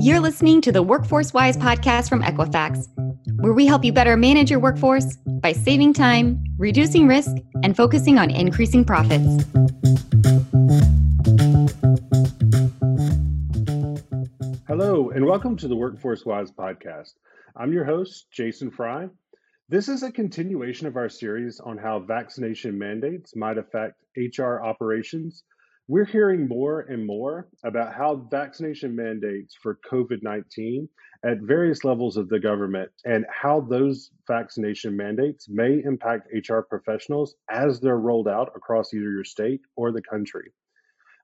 You're listening to the Workforce Wise Podcast from Equifax, where we help you better manage your workforce by saving time, reducing risk, and focusing on increasing profits. Hello, and welcome to the Workforce Wise Podcast. I'm your host, Jason Fry. This is a continuation of our series on how vaccination mandates might affect HR operations. We're hearing more and more about how vaccination mandates for COVID-19 at various levels of the government and how those vaccination mandates may impact HR professionals as they're rolled out across either your state or the country.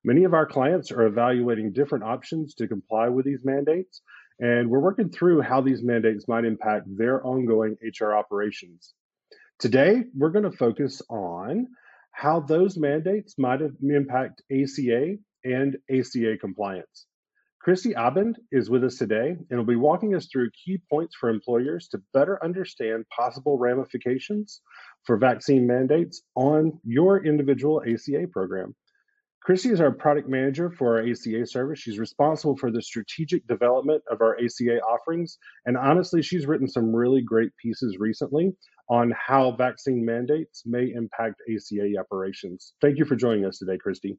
Many of our clients are evaluating different options to comply with these mandates, and we're working through how these mandates might impact their ongoing HR operations. Today, we're going to focus on how those mandates might impact ACA and ACA compliance. Christy Abend is with us today and will be walking us through key points for employers to better understand possible ramifications for vaccine mandates on your individual ACA program. Christy is our product manager for our ACA service. She's responsible for the strategic development of our ACA offerings. And honestly, she's written some really great pieces recently on how vaccine mandates may impact ACA operations. Thank you for joining us today, Christy.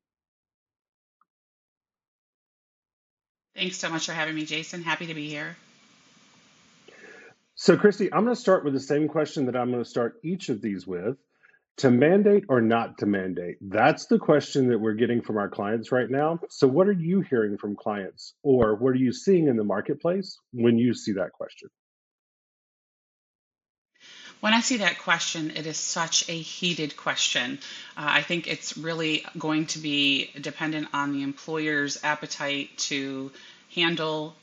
Thanks so much for having me, Jason. Happy to be here. So, Christy, I'm going to start with the same question that I'm going to start each of these with. To mandate or not to mandate? That's the question that we're getting from our clients right now. So what are you hearing from clients, or what are you seeing in the marketplace when you see that question? When I see that question, it is such a heated question. I think it's really going to be dependent on the employer's appetite to handle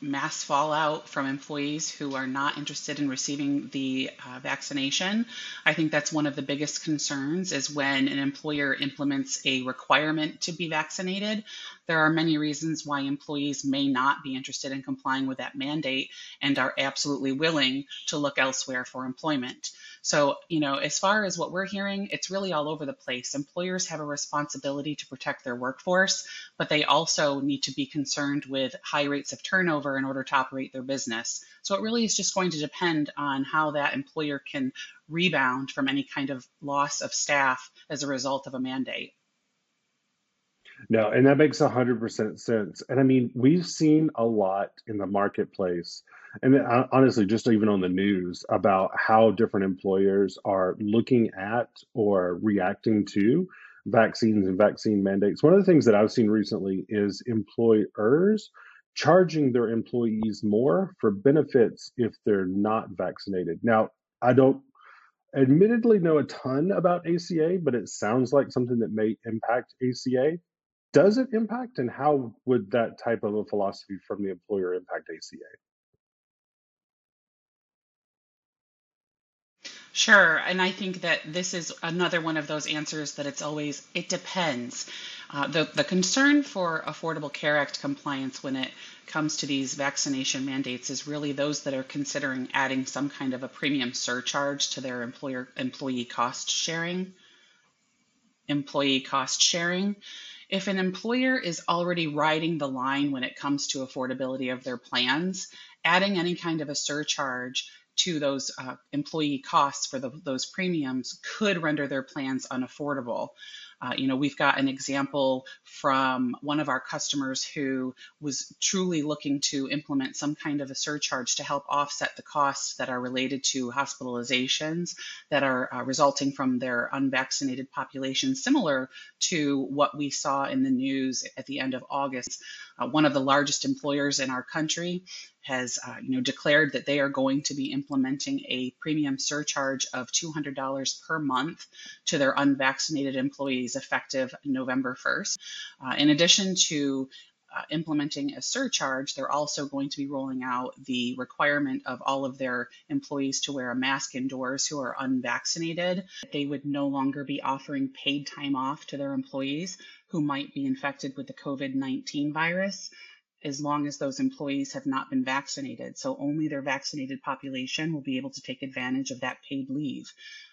mass fallout from employees who are not interested in receiving the vaccination. I think that's one of the biggest concerns is when an employer implements a requirement to be vaccinated. There are many reasons why employees may not be interested in complying with that mandate and are absolutely willing to look elsewhere for employment. So, as far as what we're hearing, it's really all over the place. Employers have a responsibility to protect their workforce, but they also need to be concerned with high rates of turnover in order to operate their business. So it really is just going to depend on how that employer can rebound from any kind of loss of staff as a result of a mandate. No, and that makes 100% sense. And I mean, we've seen a lot in the marketplace. And honestly, just even on the news about how different employers are looking at or reacting to vaccines and vaccine mandates. One of the things that I've seen recently is employers charging their employees more for benefits if they're not vaccinated. Now, I don't admittedly know a ton about ACA, but it sounds like something that may impact ACA. Does it impact, and how would that type of a philosophy from the employer impact ACA? Sure, and I think that this is another one of those answers that it's always, it depends. The concern for Affordable Care Act compliance when it comes to these vaccination mandates is really those that are considering adding some kind of a premium surcharge to their employee cost sharing. If an employer is already riding the line when it comes to affordability of their plans, adding any kind of a surcharge to those employee costs for those premiums could render their plans unaffordable. We've got an example from one of our customers who was truly looking to implement some kind of a surcharge to help offset the costs that are related to hospitalizations that are resulting from their unvaccinated population, similar to what we saw in the news at the end of August. One of the largest employers in our country has declared that they are going to be implementing a premium surcharge of $200 per month to their unvaccinated employees effective November 1st. In addition to implementing a surcharge, they're also going to be rolling out the requirement of all of their employees to wear a mask indoors who are unvaccinated. They would no longer be offering paid time off to their employees who might be infected with the COVID-19 virus, as long as those employees have not been vaccinated. So only their vaccinated population will be able to take advantage of that paid leave.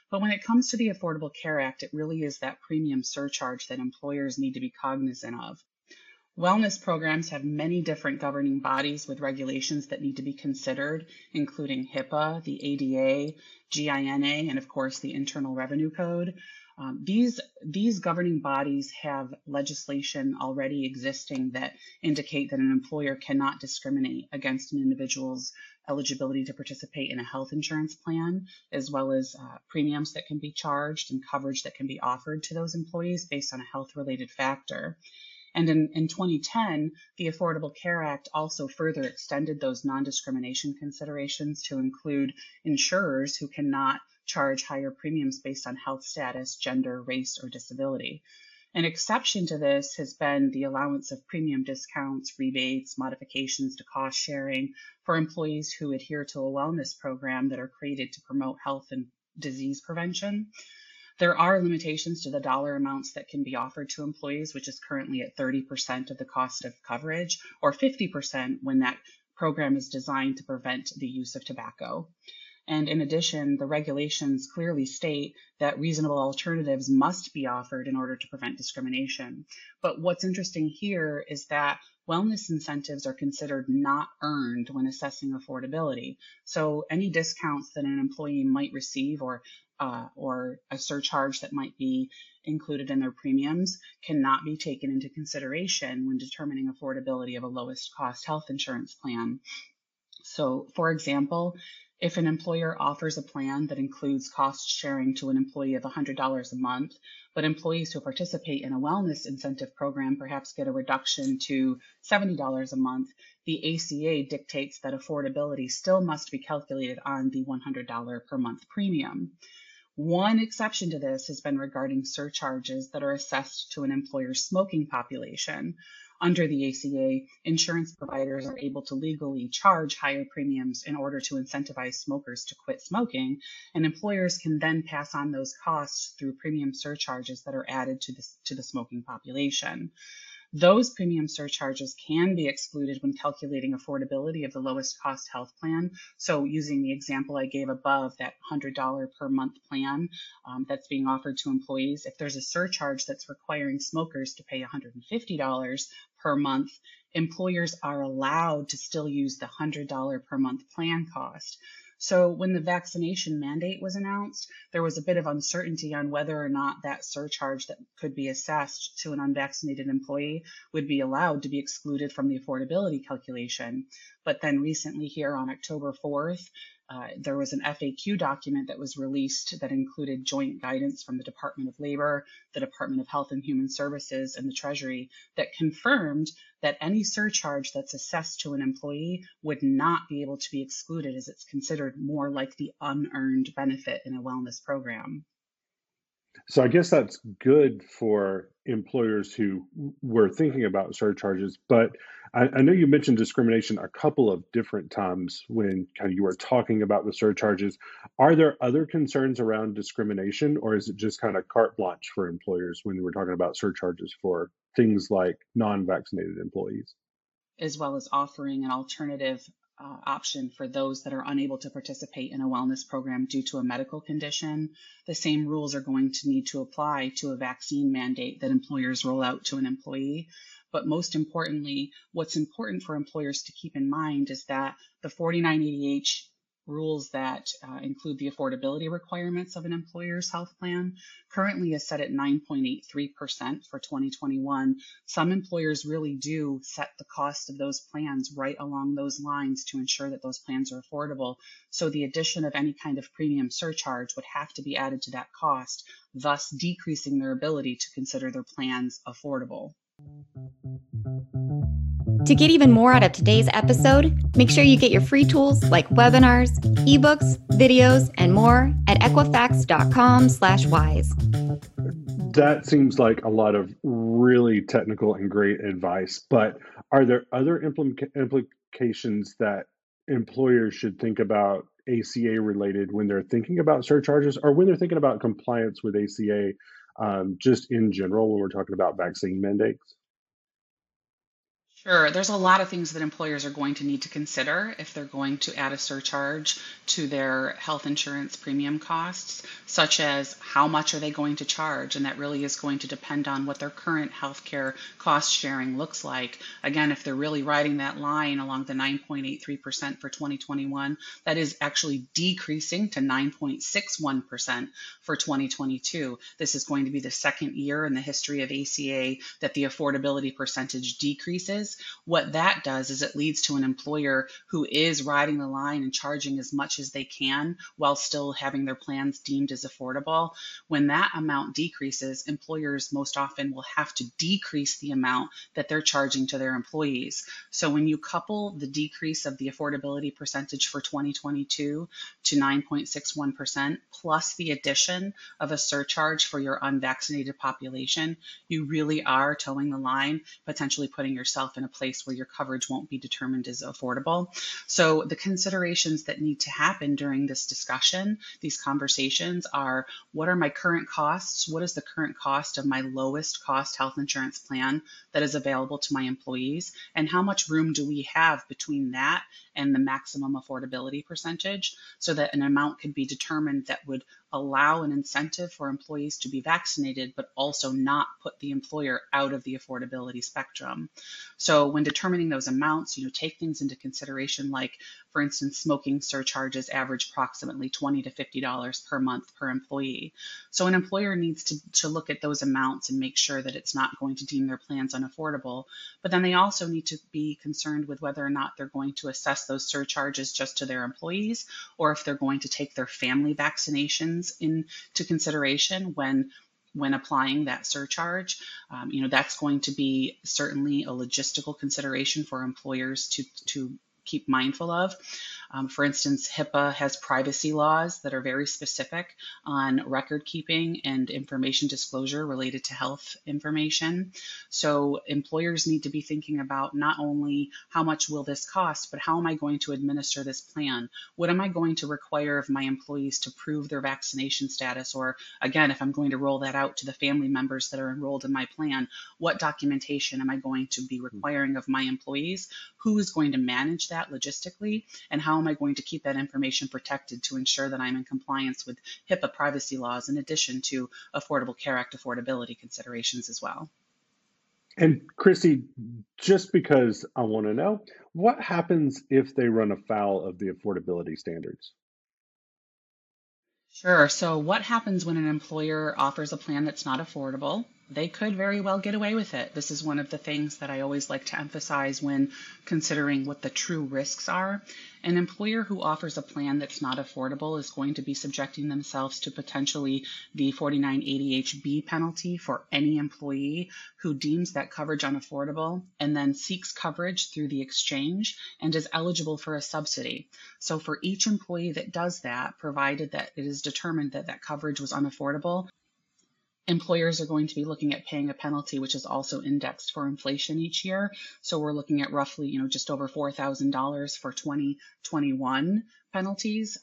But when it comes to the Affordable Care Act, it really is that premium surcharge that employers need to be cognizant of. Wellness programs have many different governing bodies with regulations that need to be considered, including HIPAA, the ADA, GINA, and of course the Internal Revenue Code. These governing bodies have legislation already existing that indicate that an employer cannot discriminate against an individual's eligibility to participate in a health insurance plan, as well as premiums that can be charged and coverage that can be offered to those employees based on a health-related factor. And in 2010, the Affordable Care Act also further extended those non-discrimination considerations to include insurers who cannot charge higher premiums based on health status, gender, race, or disability. An exception to this has been the allowance of premium discounts, rebates, modifications to cost sharing for employees who adhere to a wellness program that are created to promote health and disease prevention. There are limitations to the dollar amounts that can be offered to employees, which is currently at 30% of the cost of coverage, or 50% when that program is designed to prevent the use of tobacco. And in addition, the regulations clearly state that reasonable alternatives must be offered in order to prevent discrimination. But what's interesting here is that wellness incentives are considered not earned when assessing affordability. So any discounts that an employee might receive or a surcharge that might be included in their premiums cannot be taken into consideration when determining affordability of a lowest cost health insurance plan. So, for example, if an employer offers a plan that includes cost sharing to an employee of $100 a month, but employees who participate in a wellness incentive program perhaps get a reduction to $70 a month, the ACA dictates that affordability still must be calculated on the $100 per month premium. One exception to this has been regarding surcharges that are assessed to an employer's smoking population. Under the ACA, insurance providers are able to legally charge higher premiums in order to incentivize smokers to quit smoking, and employers can then pass on those costs through premium surcharges that are added to the smoking population. Those premium surcharges can be excluded when calculating affordability of the lowest cost health plan. So using the example I gave above, that $100 per month plan that's being offered to employees, if there's a surcharge that's requiring smokers to pay $150 per month, employers are allowed to still use the $100 per month plan cost. So when the vaccination mandate was announced, there was a bit of uncertainty on whether or not that surcharge that could be assessed to an unvaccinated employee would be allowed to be excluded from the affordability calculation. But then recently here on October 4th, there was an FAQ document that was released that included joint guidance from the Department of Labor, the Department of Health and Human Services, and the Treasury that confirmed that any surcharge that's assessed to an employee would not be able to be excluded, as it's considered more like the unearned benefit in a wellness program. So I guess that's good for employers who were thinking about surcharges, but I know you mentioned discrimination a couple of different times when kind of you were talking about the surcharges. Are there other concerns around discrimination, or is it just kind of carte blanche for employers when we're talking about surcharges for things like non-vaccinated employees? As well as offering an alternative option for those that are unable to participate in a wellness program due to a medical condition. The same rules are going to need to apply to a vaccine mandate that employers roll out to an employee. But most importantly, what's important for employers to keep in mind is that the 4980H rules that include the affordability requirements of an employer's health plan currently is set at 9.83% for 2021. Some employers really do set the cost of those plans right along those lines to ensure that those plans are affordable. So the addition of any kind of premium surcharge would have to be added to that cost, thus decreasing their ability to consider their plans affordable. To get even more out of today's episode, make sure you get your free tools like webinars, ebooks, videos, and more at equifax.com/wise. That seems like a lot of really technical and great advice, but are there other implications that employers should think about ACA related when they're thinking about surcharges or when they're thinking about compliance with ACA? Just in general, when we're talking about vaccine mandates? Sure. There's a lot of things that employers are going to need to consider if they're going to add a surcharge to their health insurance premium costs, such as how much are they going to charge? And that really is going to depend on what their current healthcare cost sharing looks like. Again, if they're really riding that line along the 9.83% for 2021, that is actually decreasing to 9.61% for 2022. This is going to be the second year in the history of ACA that the affordability percentage decreases. What that does is it leads to an employer who is riding the line and charging as much as they can while still having their plans deemed as affordable. When that amount decreases, employers most often will have to decrease the amount that they're charging to their employees. So when you couple the decrease of the affordability percentage for 2022 to 9.61% plus the addition of a surcharge for your unvaccinated population, you really are towing the line, potentially putting yourself in a place where your coverage won't be determined as affordable. So the considerations that need to happen during this discussion, these conversations are, what are my current costs? What is the current cost of my lowest cost health insurance plan that is available to my employees? And how much room do we have between that and the maximum affordability percentage so that an amount could be determined that would allow an incentive for employees to be vaccinated, but also not put the employer out of the affordability spectrum. So when determining those amounts, take things into consideration, like, for instance, smoking surcharges average approximately $20 to $50 per month per employee. So an employer needs to look at those amounts and make sure that it's not going to deem their plans unaffordable. But then they also need to be concerned with whether or not they're going to assess those surcharges just to their employees, or if they're going to take their family vaccinations into consideration when applying that surcharge. That's going to be certainly a logistical consideration for employers to keep mindful of. For instance, HIPAA has privacy laws that are very specific on record keeping and information disclosure related to health information. So employers need to be thinking about not only how much will this cost, but how am I going to administer this plan? What am I going to require of my employees to prove their vaccination status? Or again, if I'm going to roll that out to the family members that are enrolled in my plan, what documentation am I going to be requiring of my employees? Who is going to manage that logistically? And how am I going to keep that information protected to ensure that I'm in compliance with HIPAA privacy laws, in addition to Affordable Care Act affordability considerations as well? And Christy, just because I want to know, what happens if they run afoul of the affordability standards? Sure. So what happens when an employer offers a plan that's not affordable? They could very well get away with it. This is one of the things that I always like to emphasize when considering what the true risks are. An employer who offers a plan that's not affordable is going to be subjecting themselves to potentially the 4980HB penalty for any employee who deems that coverage unaffordable and then seeks coverage through the exchange and is eligible for a subsidy. So for each employee that does that, provided that it is determined that that coverage was unaffordable, employers are going to be looking at paying a penalty, which is also indexed for inflation each year. So we're looking at roughly, just over $4,000 for 2021 penalties.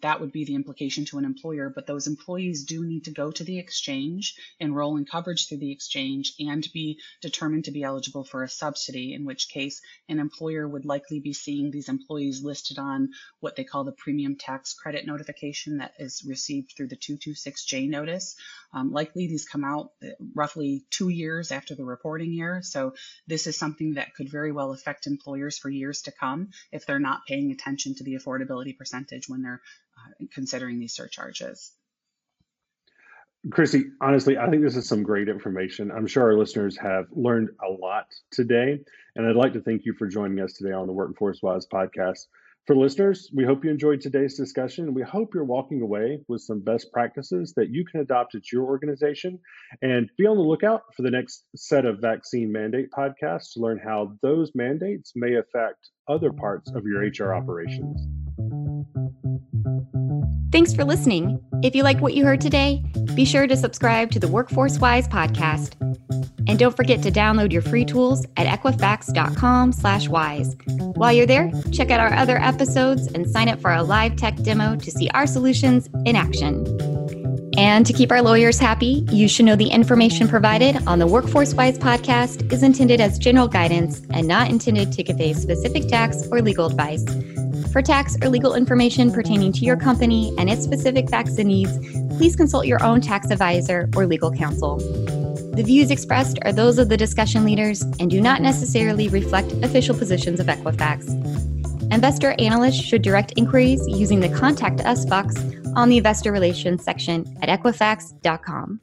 That would be the implication to an employer, but those employees do need to go to the exchange, enroll in coverage through the exchange, and be determined to be eligible for a subsidy, in which case an employer would likely be seeing these employees listed on what they call the premium tax credit notification that is received through the 226J notice. Likely these come out roughly 2 years after the reporting year. So this is something that could very well affect employers for years to come if they're not paying attention to the affordability percentage when they're considering these surcharges. Christy, honestly, I think this is some great information. I'm sure our listeners have learned a lot today, and I'd like to thank you for joining us today on the Workforce Wise podcast. For listeners, we hope you enjoyed today's discussion, and we hope you're walking away with some best practices that you can adopt at your organization. And be on the lookout for the next set of vaccine mandate podcasts to learn how those mandates may affect other parts of your HR operations. Thanks for listening. If you like what you heard today, be sure to subscribe to the Workforce Wise podcast. And don't forget to download your free tools at equifax.com/wise. While you're there, check out our other episodes and sign up for our live tech demo to see our solutions in action. And to keep our lawyers happy, you should know the information provided on the Workforce Wise podcast is intended as general guidance and not intended to convey specific tax or legal advice. For tax or legal information pertaining to your company and its specific facts and needs, please consult your own tax advisor or legal counsel. The views expressed are those of the discussion leaders and do not necessarily reflect official positions of Equifax. Investor analysts should direct inquiries using the Contact Us box on the Investor Relations section at Equifax.com.